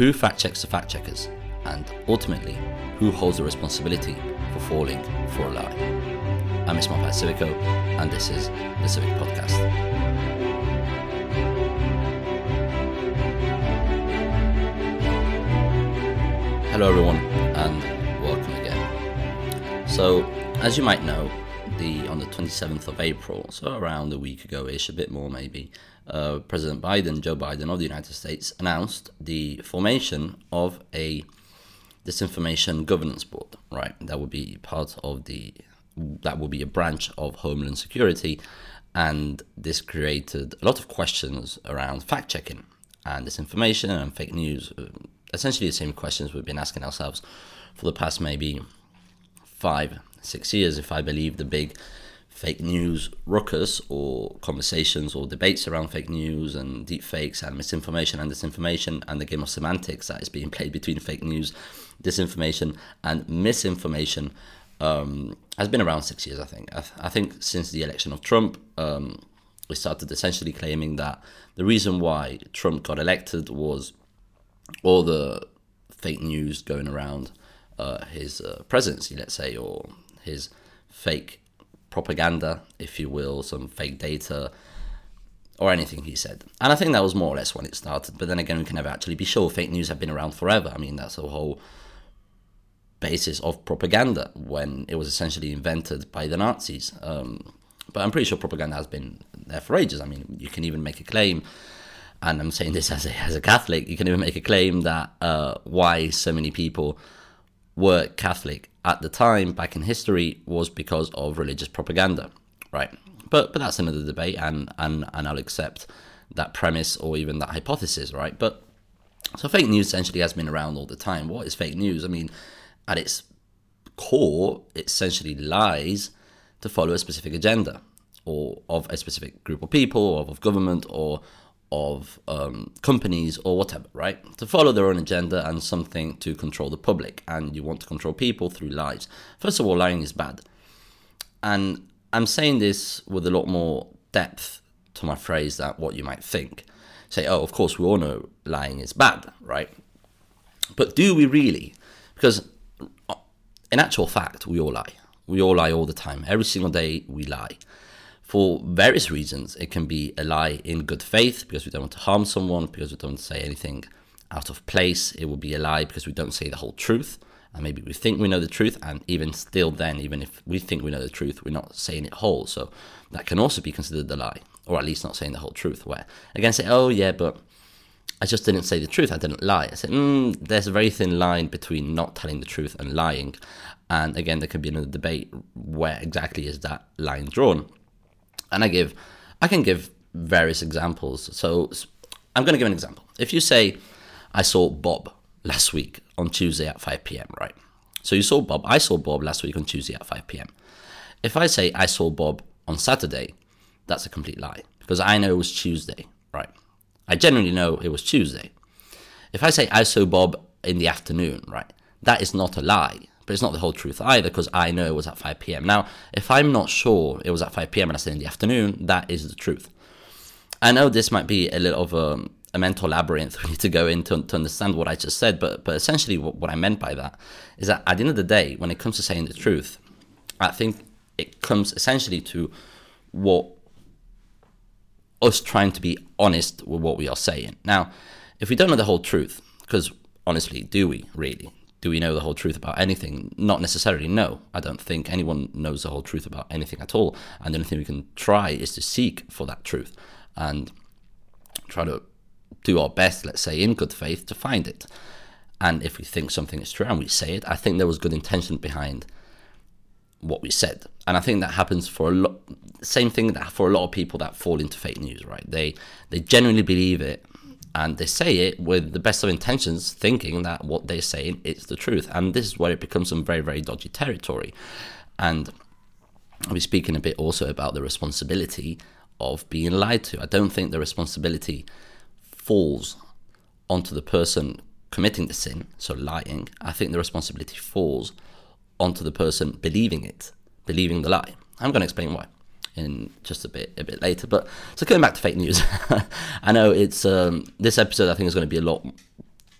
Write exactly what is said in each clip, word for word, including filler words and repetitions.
who fact-checks the fact-checkers, and ultimately, who holds the responsibility for falling for a lie. I'm Ismael Pacifico, and this is The Civic Podcast. Hello everyone, and welcome again. So, as you might know, the on the twenty-seventh of April, so around a week ago-ish, a bit more maybe, uh, President Biden, Joe Biden of the United States, announced the formation of a disinformation governance board, right? That would be part of the, that would be a branch of Homeland Security, and this created a lot of questions around fact-checking and disinformation and fake news. Essentially the same questions we've been asking ourselves for the past maybe five, six years, if I believe the big fake news ruckus or conversations or debates around fake news and deep fakes and misinformation and disinformation and the game of semantics that is being played between fake news, disinformation and misinformation um, has been around six years, I think. I, th- I think since the election of Trump, um, we started essentially claiming that the reason why Trump got elected was all the fake news going around uh, his uh, presidency, let's say, or his fake propaganda, if you will, some fake data, or anything he said. And I think that was more or less when it started. But then again, we can never actually be sure. Fake news have been around forever. I mean, that's the whole basis of propaganda when it was essentially invented by the Nazis. Um, but I'm pretty sure propaganda has been there for ages. I mean, you can even make a claim, and I'm saying this as a, as a Catholic, you can even make a claim that uh, why so many people were Catholic at the time, back in history, was because of religious propaganda, right? But but that's another debate, and, and, and I'll accept that premise or even that hypothesis, right? But so fake news essentially has been around all the time. What is fake news? I mean, at its core, it essentially lies to follow a specific agenda or of a specific group of people or of government or of um, companies or whatever, right? To follow their own agenda and something to control the public, and you want to control people through lies. First of all, lying is bad. And I'm saying this with a lot more depth to my phrase than what you might think. Say, oh, of course, we all know lying is bad, right? But do we really? Because in actual fact, we all lie. We all lie all the time. Every single day we lie. For various reasons. It can be a lie in good faith because we don't want to harm someone, because we don't say anything out of place. It will be a lie because we don't say the whole truth, and maybe we think we know the truth, and even still then, even if we think we know the truth, we're not saying it whole. So that can also be considered a lie, or at least not saying the whole truth, where again say, oh yeah, but I just didn't say the truth, I didn't lie. I said, mm, there's a very thin line between not telling the truth and lying. And again, there could be another debate, where exactly is that line drawn? And I give, I can give various examples. So I'm going to give an example. If you say, I saw Bob last week on Tuesday at five p.m., right? So you saw Bob. I saw Bob last week on Tuesday at five p.m. If I say I saw Bob on Saturday, that's a complete lie, because I know it was Tuesday, right? I generally know it was Tuesday. If I say I saw Bob in the afternoon, right, that is not a lie. But it's not the whole truth either, because I know it was at five p.m. Now, if I'm not sure it was at five p.m. and I said in the afternoon, that is the truth. I know this might be a little of a, a mental labyrinth we need to go into to understand what I just said, but but essentially what, what I meant by that is that at the end of the day, when it comes to saying the truth, I think it comes essentially to what us trying to be honest with what we are saying. Now, if we don't know the whole truth, because honestly, do we really? Do we know the whole truth about anything? Not necessarily, no. I don't think anyone knows the whole truth about anything at all. And the only thing we can try is to seek for that truth and try to do our best, let's say, in good faith to find it. And if we think something is true and we say it, I think there was good intention behind what we said. And I think that happens for a lot, same thing that for a lot of people that fall into fake news, right? They, they genuinely believe it, and they say it with the best of intentions, thinking that what they're saying is the truth. And this is where it becomes some very, very dodgy territory. And I'll be speaking a bit also about the responsibility of being lied to. I don't think the responsibility falls onto the person committing the sin, so lying. I think the responsibility falls onto the person believing it, believing the lie. I'm going to explain why in just a bit a bit later. But so going back to fake news, I know it's um this episode I think is going to be a lot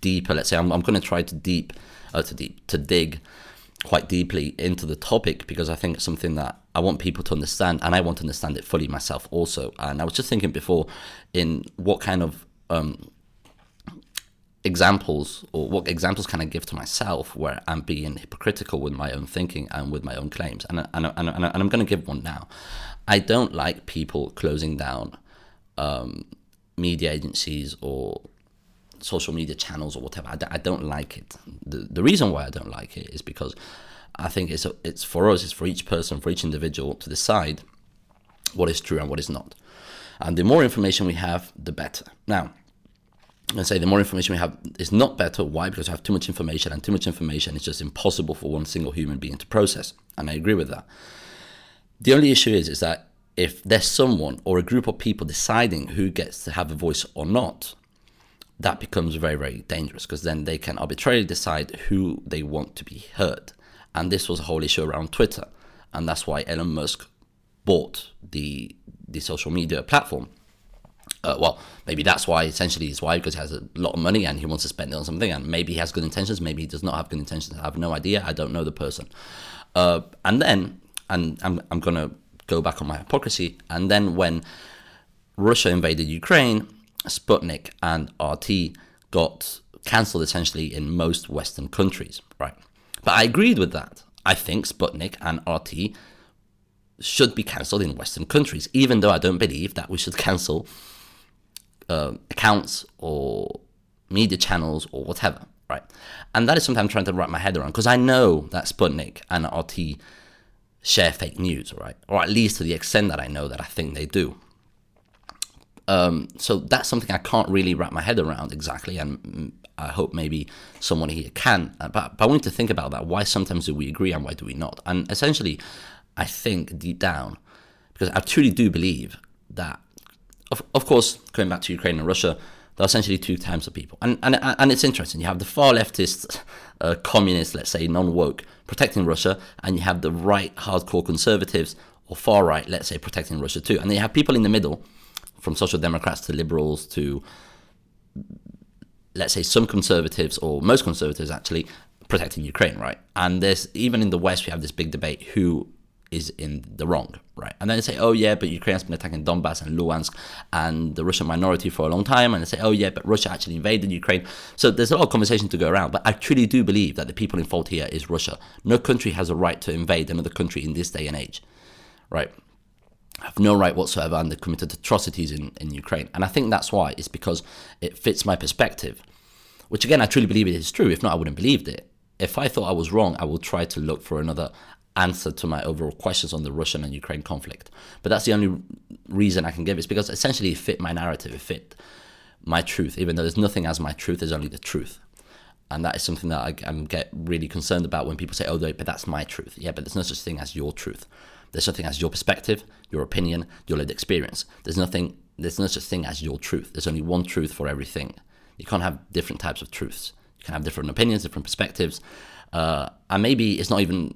deeper, let's say I'm, I'm going to try to deep, uh, to deep, to dig quite deeply into the topic, because I think it's something that I want people to understand, and I want to understand it fully myself also. And I was just thinking before, in what kind of um, examples, or what examples can I give to myself where I'm being hypocritical with my own thinking and with my own claims. And, and, and, and I'm going to give one now. I don't like people closing down um, media agencies or social media channels or whatever. I don't, I don't like it. The, the reason why I don't like it is because I think it's a, it's for us, it's for each person, for each individual to decide what is true and what is not. And the more information we have, the better. Now, I say the more information we have is not better. Why? Because we have too much information, and too much information is just impossible for one single human being to process. And I agree with that. The only issue is, is that if there's someone or a group of people deciding who gets to have a voice or not, that becomes very, very dangerous, because then they can arbitrarily decide who they want to be heard. And this was a whole issue around Twitter. And that's why Elon Musk bought the the social media platform. Uh, well, maybe that's why, essentially, is why, because he has a lot of money and he wants to spend it on something. And maybe he has good intentions. Maybe he does not have good intentions. I have no idea. I don't know the person. Uh, and then, and I'm, I'm going to go back on my hypocrisy. And then when Russia invaded Ukraine, Sputnik and R T got cancelled, essentially, in most Western countries, right? But I agreed with that. I think Sputnik and R T should be cancelled in Western countries, even though I don't believe that we should cancel uh, accounts or media channels or whatever, right? And that is something I'm trying to wrap my head around, because I know that Sputnik and R T share fake news, right? Or at least to the extent that I know that I think they do. Um, so that's something I can't really wrap my head around exactly, and I hope maybe someone here can. But, but I want to think about that. Why sometimes do we agree and why do we not? And essentially, I think deep down, because I truly do believe that, of, of course, going back to Ukraine and Russia, there are essentially two types of people. And and and it's interesting. You have the far leftist, uh, communist, let's say, non-woke, protecting Russia, and you have the right, hardcore conservatives, or far right, let's say, protecting Russia too. And then you have people in the middle, from social democrats to liberals to, let's say, some conservatives, or most conservatives actually, protecting Ukraine, right? And there's, even in the West, we have this big debate who is in the wrong, right? And then they say, oh yeah, but Ukraine has been attacking Donbas and Luhansk and the Russian minority for a long time. And they say, oh yeah, but Russia actually invaded Ukraine. So there's a lot of conversation to go around, but I truly do believe that the people in fault here is Russia. No country has a right to invade another country in this day and age, right? Have no right whatsoever, and they committed atrocities in, in Ukraine. And I think that's why, it's because it fits my perspective, which again, I truly believe it is true. If not, I wouldn't believe it. If I thought I was wrong, I would try to look for another answer to my overall questions on the Russian and Ukraine conflict. But that's the only reason I can give, is because essentially it fit my narrative, it fit my truth, even though there's nothing as my truth, there's only the truth. And that is something that I, I get really concerned about when people say, oh, but that's my truth. Yeah, but there's no such thing as your truth. There's nothing as your perspective, your opinion, your lived experience. There's nothing, there's no such thing as your truth. There's only one truth for everything. You can't have different types of truths. You can have different opinions, different perspectives. Uh, and maybe it's not even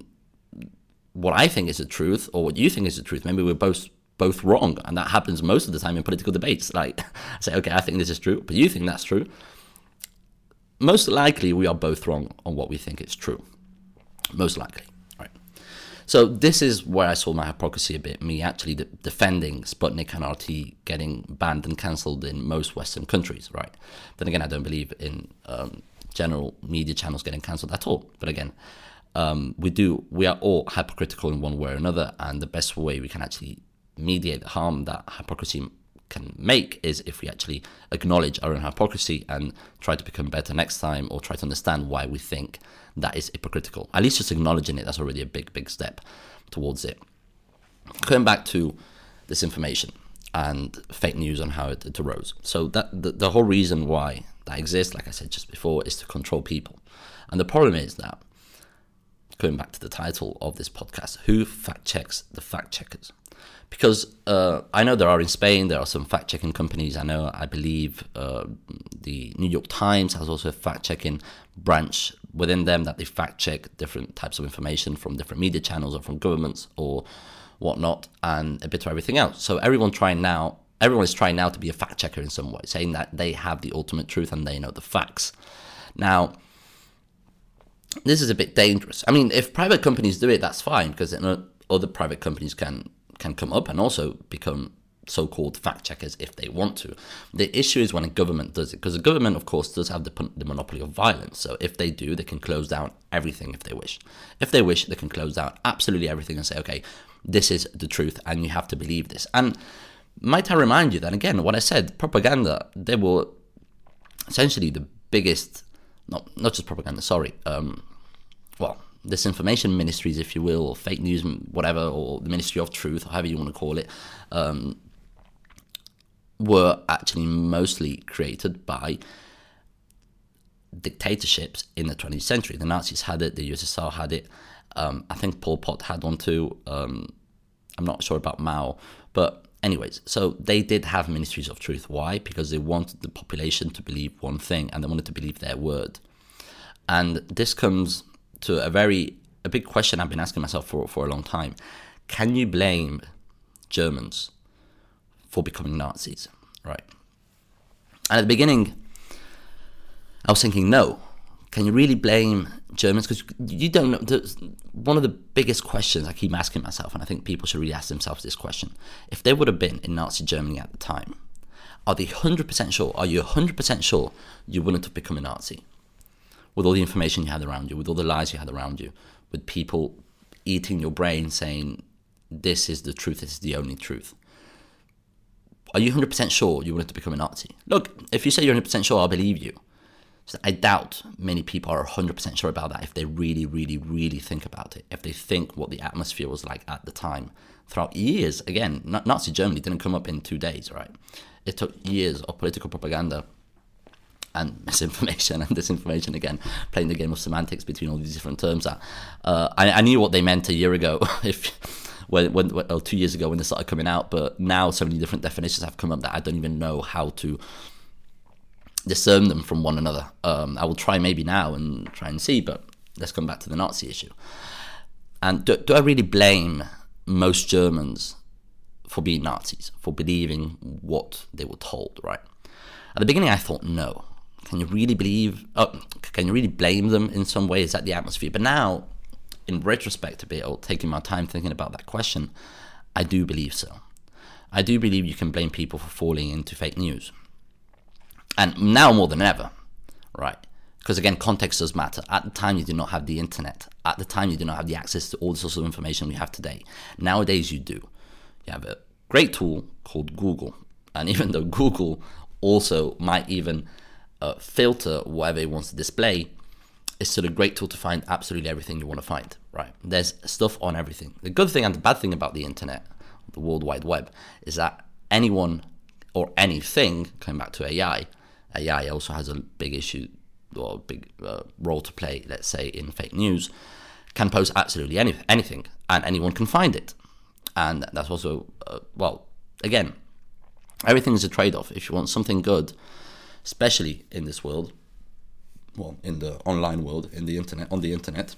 what I think is the truth or what you think is the truth. Maybe we're both both wrong. And that happens most of the time in political debates. Like, I say, okay, I think this is true, but you think that's true. Most likely we are both wrong on what we think is true. Most likely. So this is where I saw my hypocrisy a bit, me actually de- defending Sputnik and R T getting banned and cancelled in most Western countries, right? Then again, I don't believe in um, general media channels getting cancelled at all. But again, um, we do, we are all hypocritical in one way or another, and the best way we can actually mediate the harm that hypocrisy can make is if we actually acknowledge our own hypocrisy and try to become better next time, or try to understand why we think that is hypocritical. At least just acknowledging it, that's already a big, big step towards it. Going back to this information and fake news and how it, it arose. So that the, the whole reason why that exists, like I said just before, is to control people. And the problem is that, going back to the title of this podcast, who fact checks the fact checkers? Because uh, I know there are in Spain, there are some fact-checking companies. I know, I believe uh, the New York Times has also a fact-checking branch within them, that they fact-check different types of information from different media channels or from governments or whatnot, and a bit of everything else. So everyone trying now, everyone is trying now to be a fact-checker in some way, saying that they have the ultimate truth and they know the facts. Now, this is a bit dangerous. I mean, if private companies do it, that's fine, because then other private companies can can come up and also become so-called fact-checkers if they want to. The issue is when a government does it, because the government, of course, does have the, the monopoly of violence. So if they do, they can close down everything if they wish. If they wish, they can close down absolutely everything and say, okay, this is the truth and you have to believe this. And might I remind you that, again, what I said, propaganda, they were essentially the biggest, not, not just propaganda, sorry, um, well, disinformation ministries, if you will, or fake news, whatever, or the Ministry of Truth, however you want to call it, um, were actually mostly created by dictatorships in the twentieth century. The Nazis had it, the U S S R had it, um, I think Pol Pot had one too, um, I'm not sure about Mao, but anyways, so they did have ministries of truth. Why? Because they wanted the population to believe one thing and they wanted to believe their word. And this comes to a very, a big question I've been asking myself for, for a long time. Can you blame Germans for becoming Nazis, right? And at the beginning, I was thinking, no. Can you really blame Germans? Because you don't know. One of the biggest questions I keep asking myself, and I think people should really ask themselves this question: if they would have been in Nazi Germany at the time, are they one hundred percent sure? Are you one hundred percent sure you wouldn't have become a Nazi? With all the information you had around you, with all the lies you had around you, with people eating your brain saying, this is the truth, this is the only truth. Are you one hundred percent sure you wanted to become a Nazi? Look, if you say you're one hundred percent sure, I'll believe you. So I doubt many people are one hundred percent sure about that if they really, really, really think about it. If they think what the atmosphere was like at the time. Throughout years, again, Nazi Germany didn't come up in two days, right? It took years of political propaganda and misinformation and disinformation, again, playing the game of semantics between all these different terms. That uh, I, I knew what they meant a year ago, if when, when, or two years ago when they started coming out, but now so many different definitions have come up that I don't even know how to discern them from one another. Um, I will try maybe now and try and see, but let's come back to the Nazi issue. And do, do I really blame most Germans for being Nazis, for believing what they were told, right? At the beginning, I thought, no. Can you really believe, oh, can you really blame them in some way? Is that the atmosphere? But now, in retrospect a bit, or taking my time thinking about that question, I do believe so. I do believe you can blame people for falling into fake news. And now more than ever, right? Because again, context does matter. At the time, you did not have the internet. At the time, you did not have the access to all the sources of information we have today. Nowadays, you do. You have a great tool called Google. And even though Google also might even uh, filter whatever it wants to display, it's still a great tool to find absolutely everything you want to find, right? There's stuff on everything. The good thing and the bad thing about the internet, the World Wide Web, is that anyone or anything, coming back to A I, A I also has a big issue or a big uh, role to play, let's say, in fake news, can post absolutely any, anything and anyone can find it. And that's also, uh, well, again, everything is a trade-off. If you want something good, especially in this world, well, in the online world, in the internet, on the internet,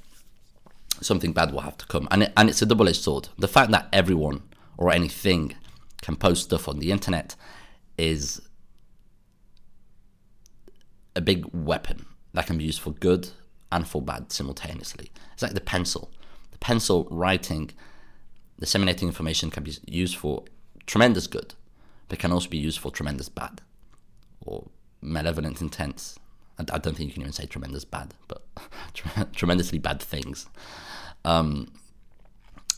something bad will have to come. And it, and it's a double-edged sword. The fact that everyone or anything can post stuff on the internet is a big weapon that can be used for good and for bad simultaneously. It's like the pencil. The pencil writing, disseminating information can be used for tremendous good, but can also be used for tremendous bad or malevolent intents. I, I don't think you can even say tremendous bad, but tremendously bad things. Um,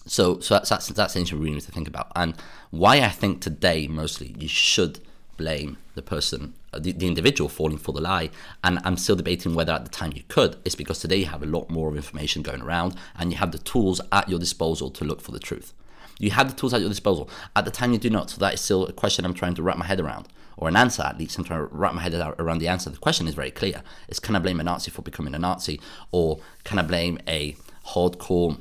so, so that's, that's, that's an issue we need to think about. And why I think today mostly you should blame the person, the, the individual falling for the lie, and I'm still debating whether at the time you could, it's because today you have a lot more of information going around and you have the tools at your disposal to look for the truth. You had the tools at your disposal. At the time you do not, so that is still a question I'm trying to wrap my head around, or an answer at least I'm trying to wrap my head around the answer. The question is very clear. It's can I blame a Nazi for becoming a Nazi, or can I blame a hardcore,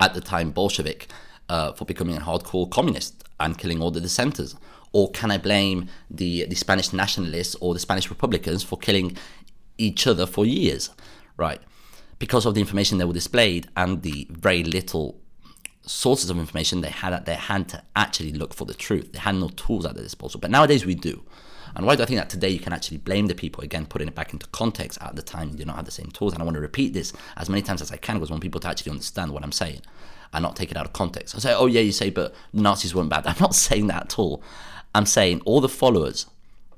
at the time Bolshevik, uh, for becoming a hardcore communist and killing all the dissenters? Or can I blame the, the Spanish nationalists or the Spanish Republicans for killing each other for years, right? Because of the information they were displayed and the very little sources of information they had at their hand to actually look for the truth. They had no tools at their disposal. But nowadays we do. And why do I think that today you can actually blame the people? Again, putting it back into context, at the time you did not have the same tools. And I want to repeat this as many times as I can because I want people to actually understand what I'm saying and not take it out of context. I say, oh yeah, you say, but Nazis weren't bad. I'm not saying that at all. I'm saying all the followers,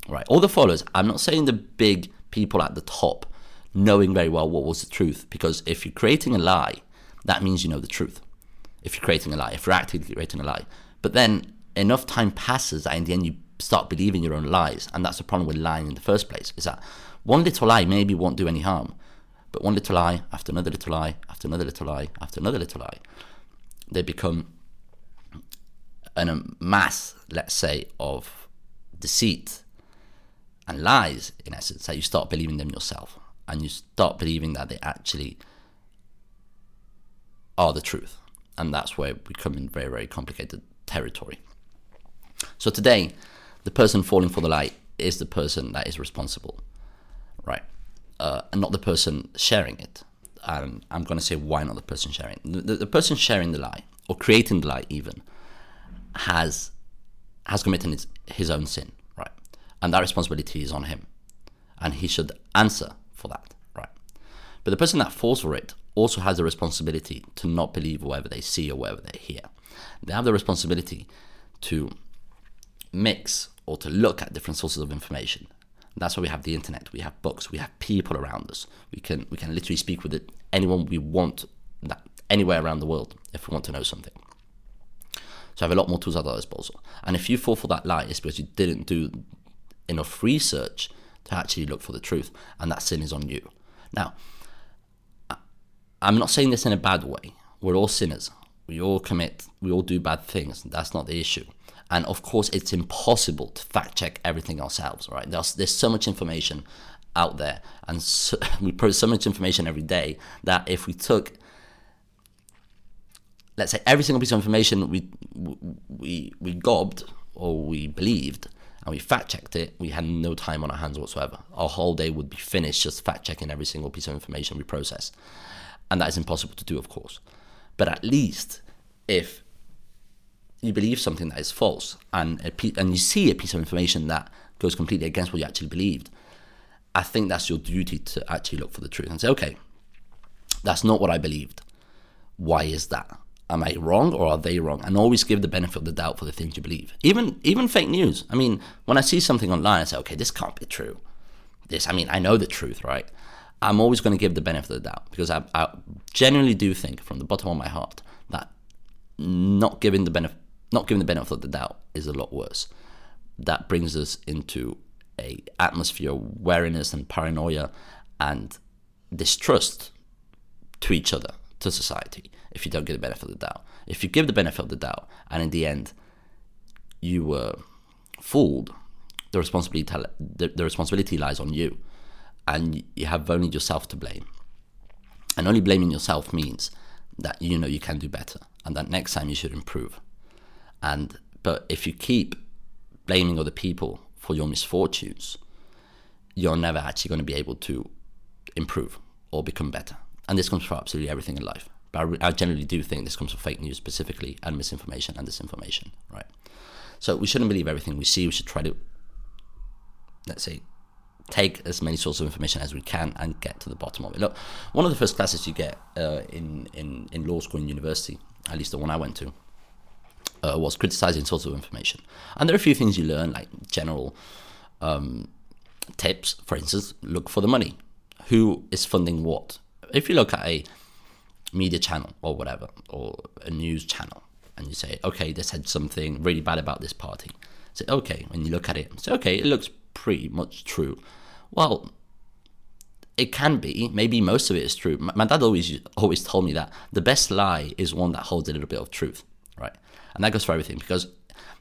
right? All the followers. I'm not saying the big people at the top knowing very well what was the truth, because if you're creating a lie, that means you know the truth. If you're creating a lie, if you're actively creating a lie. But then enough time passes that in the end you start believing your own lies, and that's the problem with lying in the first place, is that one little lie maybe won't do any harm, but one little lie after another little lie after another little lie after another little lie, they become an, a mass, let's say, of deceit and lies, in essence, that you start believing them yourself, and you start believing that they actually are the truth. And that's where we come in very, very complicated territory. So today, the person falling for the lie is the person that is responsible, right? Uh, and not the person sharing it. And I'm going to say why not the person sharing. The, the person sharing the lie, or creating the lie even, has has committed his, his own sin, right? And that responsibility is on him. And he should answer for that, right? But the person that falls for it also has the responsibility to not believe whatever they see or whatever they hear. They have the responsibility to mix or to look at different sources of information. That's why we have the internet, we have books, we have people around us. We can we can literally speak with anyone we want, that, anywhere around the world, if we want to know something. So I have a lot more tools at our disposal. And if you fall for that lie, it's because you didn't do enough research to actually look for the truth, and that sin is on you. Now, I'm not saying this in a bad way. We're all sinners. We all commit, we all do bad things. That's not the issue. And of course, it's impossible to fact check everything ourselves, right? There's, there's so much information out there, and so, we post so much information every day that if we took, let's say, every single piece of information we we we gobbed or we believed and we fact checked it, we had no time on our hands whatsoever. Our whole day would be finished just fact checking every single piece of information we process. And that is impossible to do, of course. But at least if you believe something that is false, and a pe- and you see a piece of information that goes completely against what you actually believed, I think that's your duty to actually look for the truth and say, okay, that's not what I believed. Why is that? Am I wrong, or are they wrong? And always give the benefit of the doubt for the things you believe. Even even fake news. I mean, when I see something online, I say, okay, this can't be true. This, I mean, I know the truth, right? I'm always going to give the benefit of the doubt, because I, I genuinely do think from the bottom of my heart that not giving the benefit not giving the benefit of the doubt is a lot worse. That brings us into a atmosphere of wariness and paranoia and distrust to each other, to society, if you don't give the benefit of the doubt. If you give the benefit of the doubt and in the end you were fooled, the responsibility, the, the responsibility lies on you. And you have only yourself to blame. And only blaming yourself means that you know you can do better, and that next time you should improve. And but if you keep blaming other people for your misfortunes, you're never actually going to be able to improve or become better. And this comes for absolutely everything in life. But I, re- I generally do think this comes from fake news specifically, and misinformation and disinformation, right? So we shouldn't believe everything we see. We should try to, let's say, take as many sources of information as we can and get to the bottom of it. Look, one of the first classes you get uh, in, in, in law school and university, at least the one I went to, uh, was criticizing sources of information. And there are a few things you learn, like general um, tips. For instance, look for the money. Who is funding what? If you look at a media channel or whatever, or a news channel, and you say, okay, they said something really bad about this party. Say, okay, when you look at it, say, okay, it looks pretty much true. Well, it can be. Maybe most of it is true. My dad always always told me that the best lie is one that holds a little bit of truth, right? And that goes for everything, because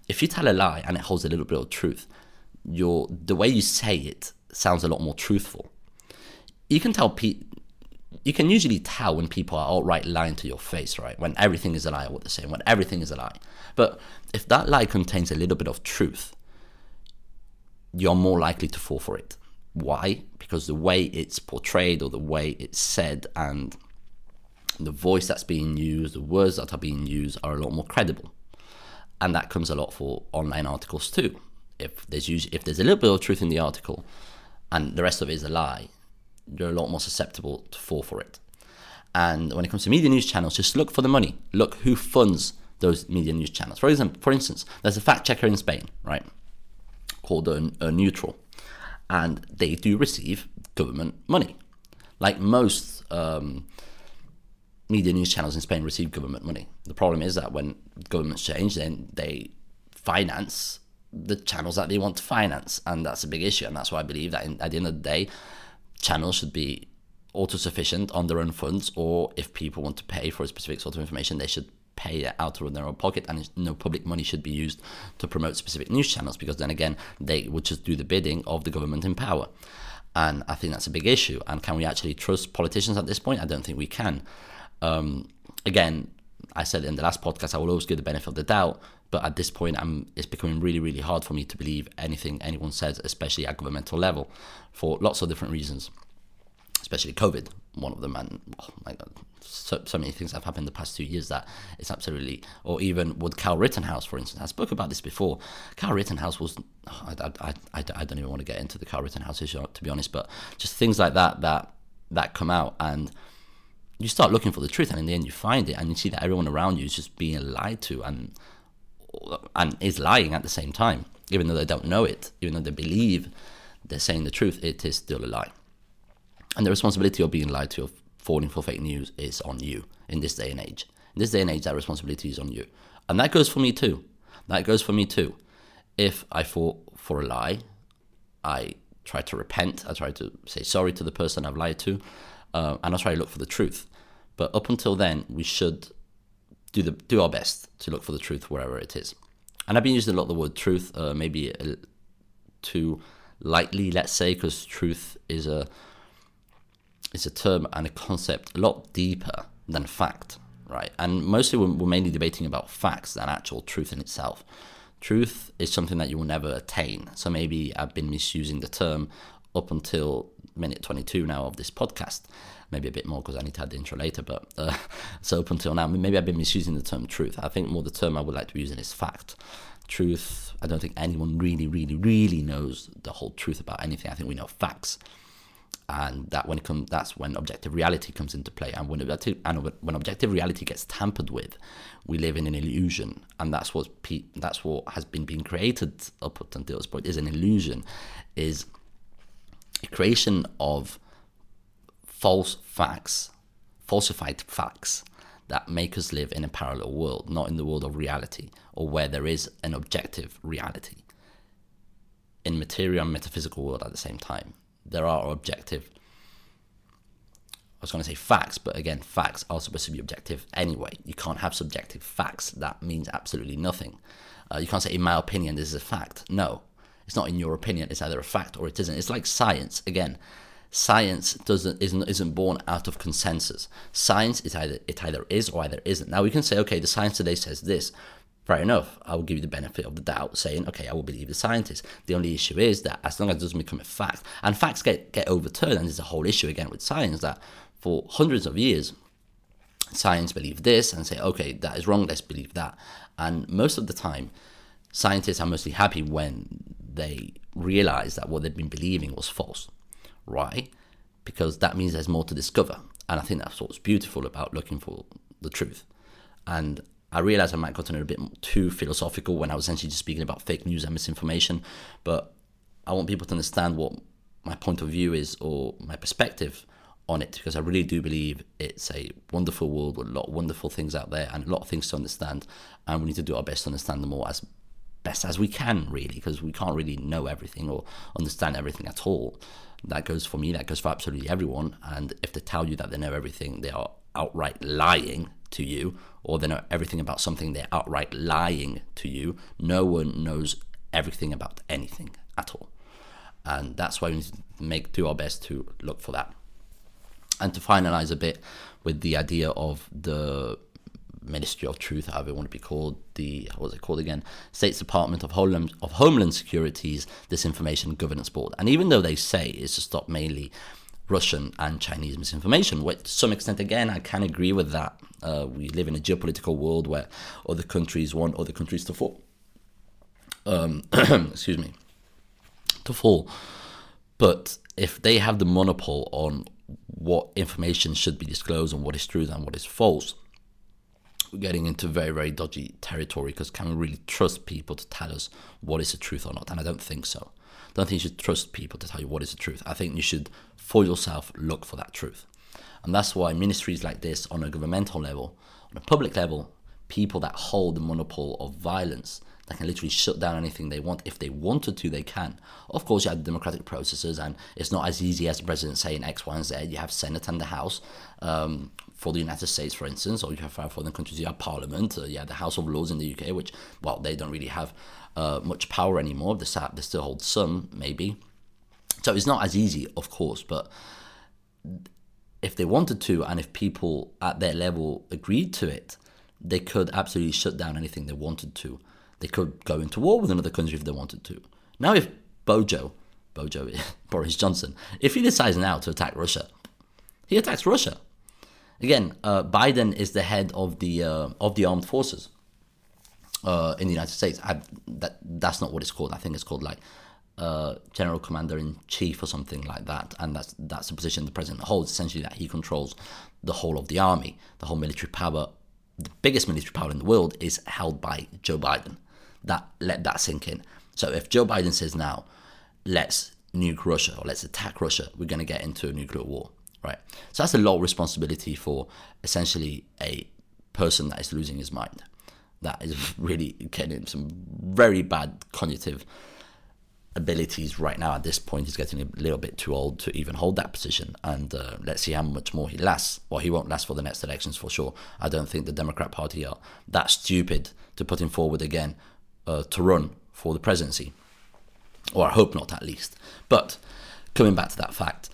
if you tell a lie and it holds a little bit of truth, your the way you say it sounds a lot more truthful. You can tell pe- you can usually tell when people are outright lying to your face, right? When everything is a lie, what they're saying, when everything is a lie. But if that lie contains a little bit of truth, you're more likely to fall for it. Why? Because the way it's portrayed, or the way it's said, and the voice that's being used, the words that are being used, are a lot more credible. And that comes a lot for online articles too. if there's usually, if there's a little bit of truth in the article and the rest of it is a lie, you're a lot more susceptible to fall for it. And when it comes to media news channels, just look for the money. Look who funds those media news channels. For example, for instance, there's a fact checker in Spain, right, called a, a Neutral, and they do receive government money. Like most um, media news channels in Spain receive government money. The problem is that when governments change, then they finance the channels that they want to finance, and that's a big issue. And that's why I believe that in, at the end of the day, channels should be autosufficient on their own funds, or if people want to pay for a specific sort of information, they should pay it out of their own pocket, and no public money should be used to promote specific news channels, because then again, they would just do the bidding of the government in power. And I think that's a big issue. And can we actually trust politicians at this point? I don't think we can. Um, again, I said in the last podcast, I will always give the benefit of the doubt, but at this point, I'm, it's becoming really, really hard for me to believe anything anyone says, especially at governmental level, for lots of different reasons, especially COVID, one of them, and oh my God, so, so many things have happened in the past two years that it's absolutely, or even with Carl Rittenhouse, for instance. I spoke about this before. Carl Rittenhouse was, I, I, I, I don't even want to get into the Carl Rittenhouse issue, to be honest, but just things like that, that, that come out, and you start looking for the truth, and in the end you find it, and you see that everyone around you is just being lied to, and and is lying at the same time, even though they don't know it, even though they believe they're saying the truth, it is still a lie. And the responsibility of being lied to, of falling for fake news, is on you in this day and age. In this day and age, that responsibility is on you. And that goes for me too. That goes for me too. If I fall for a lie, I try to repent. I try to say sorry to the person I've lied to. Uh, and I try to look for the truth. But up until then, we should do the do our best to look for the truth wherever it is. And I've been using a lot of the word truth, uh, maybe too lightly, let's say, because truth is a... It's a term and a concept a lot deeper than fact, right? And mostly we're, we're mainly debating about facts than actual truth in itself. Truth is something that you will never attain. So maybe I've been misusing the term up until minute twenty-two now of this podcast, maybe a bit more because I need to add the intro later, but uh, so up until now, maybe I've been misusing the term truth. I think more the term I would like to be using is fact. Truth, I don't think anyone really, really, really knows the whole truth about anything. I think we know facts. And that when it comes, that's when objective reality comes into play. And when objective, and when objective reality gets tampered with, we live in an illusion, and that's what pe- that's what has been being created up until this point. Is an illusion, is a creation of false facts, falsified facts that make us live in a parallel world, not in the world of reality, or where there is an objective reality. In material and metaphysical world at the same time. There are objective, I was going to say facts, but again, facts are supposed to be objective anyway. You can't have subjective facts. That means absolutely nothing. Uh, you can't say, in my opinion, this is a fact. No, it's not in your opinion. It's either a fact or it isn't. It's like science. Again, science doesn't isn't isn't born out of consensus. Science is either it either is or either isn't. Now we can say, okay, the science today says this. Fair enough, I will give you the benefit of the doubt, saying, okay, I will believe the scientist. The only issue is that as long as it doesn't become a fact, and facts get, get overturned, and there's a whole issue again with science, that for hundreds of years, science believed this and say, okay, that is wrong, let's believe that. And most of the time, scientists are mostly happy when they realize that what they've been believing was false. Why? Because that means there's more to discover. And I think that's what's beautiful about looking for the truth. And I realized I might have gotten a bit too philosophical when I was essentially just speaking about fake news and misinformation, but I want people to understand what my point of view is or my perspective on it, because I really do believe it's a wonderful world with a lot of wonderful things out there and a lot of things to understand, and we need to do our best to understand them all as best as we can, really, because we can't really know everything or understand everything at all. That goes for me, that goes for absolutely everyone, and if they tell you that they know everything, they are outright lying to you, or they know everything about something, they're outright lying to you. No one knows everything about anything at all. And that's why we need to make, do our best to look for that. And to finalize a bit with the idea of the Ministry of Truth, however it want to be called, the, what was it called again? State's Department of Homeland, of Homeland Security's Disinformation Governance Board. And even though they say it's to stop mainly Russian and Chinese misinformation, which to some extent, again, I can agree with that. Uh, we live in a geopolitical world where other countries want other countries to fall um, excuse me, to fall. But if they have the monopole on what information should be disclosed and what is true and what is false, we're getting into very, very dodgy territory, because can we really trust people to tell us what is the truth or not? And I don't think so. I don't think you should trust people to tell you what is the truth. I think you should, for yourself, look for that truth. And that's why ministries like this, on a governmental level, on a public level, people that hold the monopole of violence, that can literally shut down anything they want. If they wanted to, they can. Of course, you have democratic processes, and it's not as easy as the president saying X, Y, and Z. You have Senate and the House, um, for the United States, for instance, or you have foreign countries, you have Parliament, uh, you have the House of Lords in the U K, which, well, they don't really have uh, much power anymore. They still hold some, maybe. So it's not as easy, of course, but if they wanted to, and if people at their level agreed to it, they could absolutely shut down anything they wanted to. They could go into war with another country if they wanted to. Now if Bojo, Bojo, Boris Johnson, if he decides now to attack Russia, he attacks Russia. Again, uh, Biden is the head of the uh, of the armed forces uh, in the United States. I, that that's not what it's called. I think it's called like uh, General Commander in Chief or something like that. And that's that's the position the president holds. Essentially, that he controls the whole of the army, the whole military power. The biggest military power in the world is held by Joe Biden. That let that sink in. So if Joe Biden says now, let's nuke Russia or let's attack Russia, we're going to get into a nuclear war, right? So that's a lot of responsibility for essentially a person that is losing his mind. That is really getting him some very bad cognitive abilities right now. At this point, he's getting a little bit too old to even hold that position. And uh, let's see how much more he lasts. Well, he won't last for the next elections for sure. I don't think the Democrat Party are that stupid to put him forward again. Uh, to run for the presidency, or I hope not, at least. But coming back to that fact,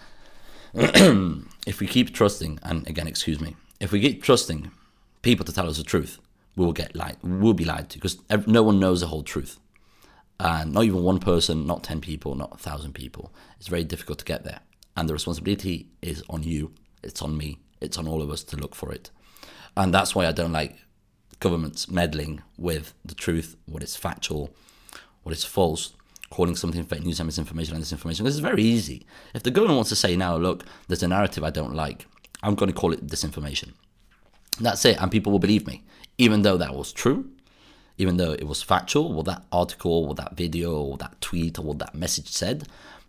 if we keep trusting, and again, excuse me, if we keep trusting people to tell us the truth, we will get lied. We'll be lied to, because no one knows the whole truth, and not even one person, not ten people, not a thousand people. It's very difficult to get there, and the responsibility is on you. It's on me. It's on all of us to look for it, and that's why I don't like governments meddling with the truth, what is factual, what is false, calling something fake news and misinformation and disinformation. This is very easy. If the government wants to say, now, look, there's a narrative I don't like, I'm going to call it disinformation. That's it, and people will believe me, even though that was true, even though it was factual, what that article, what that video, or that tweet, or what that message said.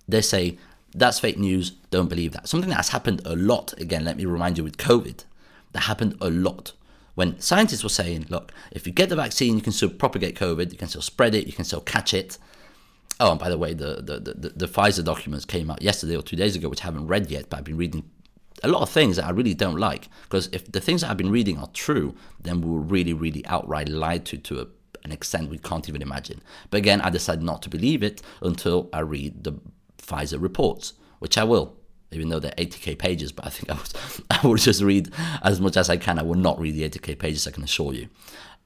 They say, that's fake news, don't believe that. Something that's happened a lot, again, let me remind you with COVID, that happened a lot. When scientists were saying, look, if you get the vaccine, you can still propagate COVID, you can still spread it, you can still catch it. Oh, and by the way, the the the, the Pfizer documents came out yesterday or two days ago, which I haven't read yet, but I've been reading a lot of things that I really don't like. Because if the things that I've been reading are true, then we were really, really outright lied to, to a, an extent we can't even imagine. But again, I decided not to believe it until I read the Pfizer reports, which I will. Even though they're eighty k pages, but I think I would, I would just read as much as I can. I will not read the eighty k pages, I can assure you.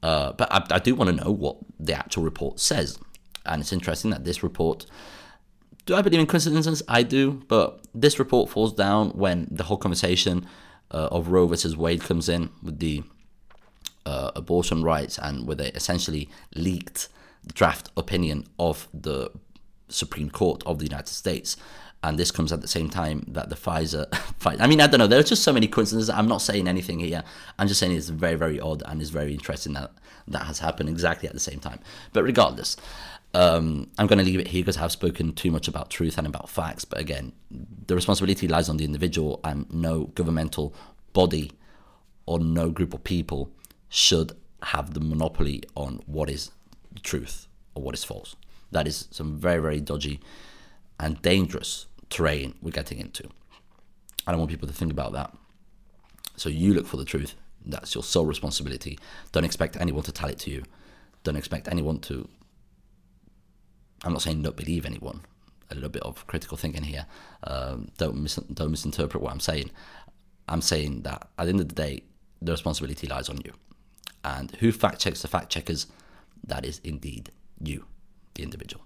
Uh, but I, I do want to know what the actual report says. And it's interesting that this report, do I believe in coincidences? I do, but this report falls down when the whole conversation uh, of Roe versus Wade comes in with the uh, abortion rights and with the essentially leaked draft opinion of the Supreme Court of the United States. And this comes at the same time that the Pfizer fight. I mean, I don't know. There are just so many coincidences. I'm not saying anything here. I'm just saying it's very, very odd, and it's very interesting that that has happened exactly at the same time. But regardless, um, I'm going to leave it here because I've spoken too much about truth and about facts. But again, the responsibility lies on the individual, and no governmental body or no group of people should have the monopoly on what is truth or what is false. That is some very, very dodgy and dangerous terrain we're getting into. I don't want people to think about that. So you look for the truth. That's your sole responsibility. Don't expect anyone to tell it to you. Don't expect anyone to, I'm not saying not believe anyone, a little bit of critical thinking here. Um, don't mis- don't misinterpret what I'm saying. I'm saying that at the end of the day, the responsibility lies on you. And who fact checks the fact checkers? That is indeed you, the individual,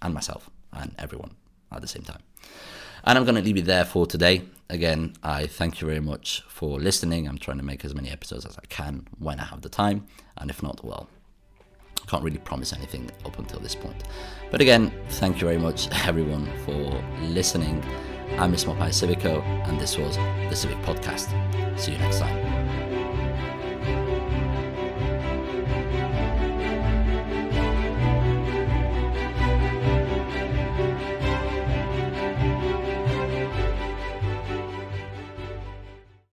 and myself, and everyone at the same time. And I'm going to leave you there for today. Again, I thank you very much for listening. I'm trying to make as many episodes as I can when I have the time. And if not, well, can't really promise anything up until this point. But again, thank you very much, everyone, for listening. I'm Ismael Pacifico, and this was The Civic Podcast. See you next time.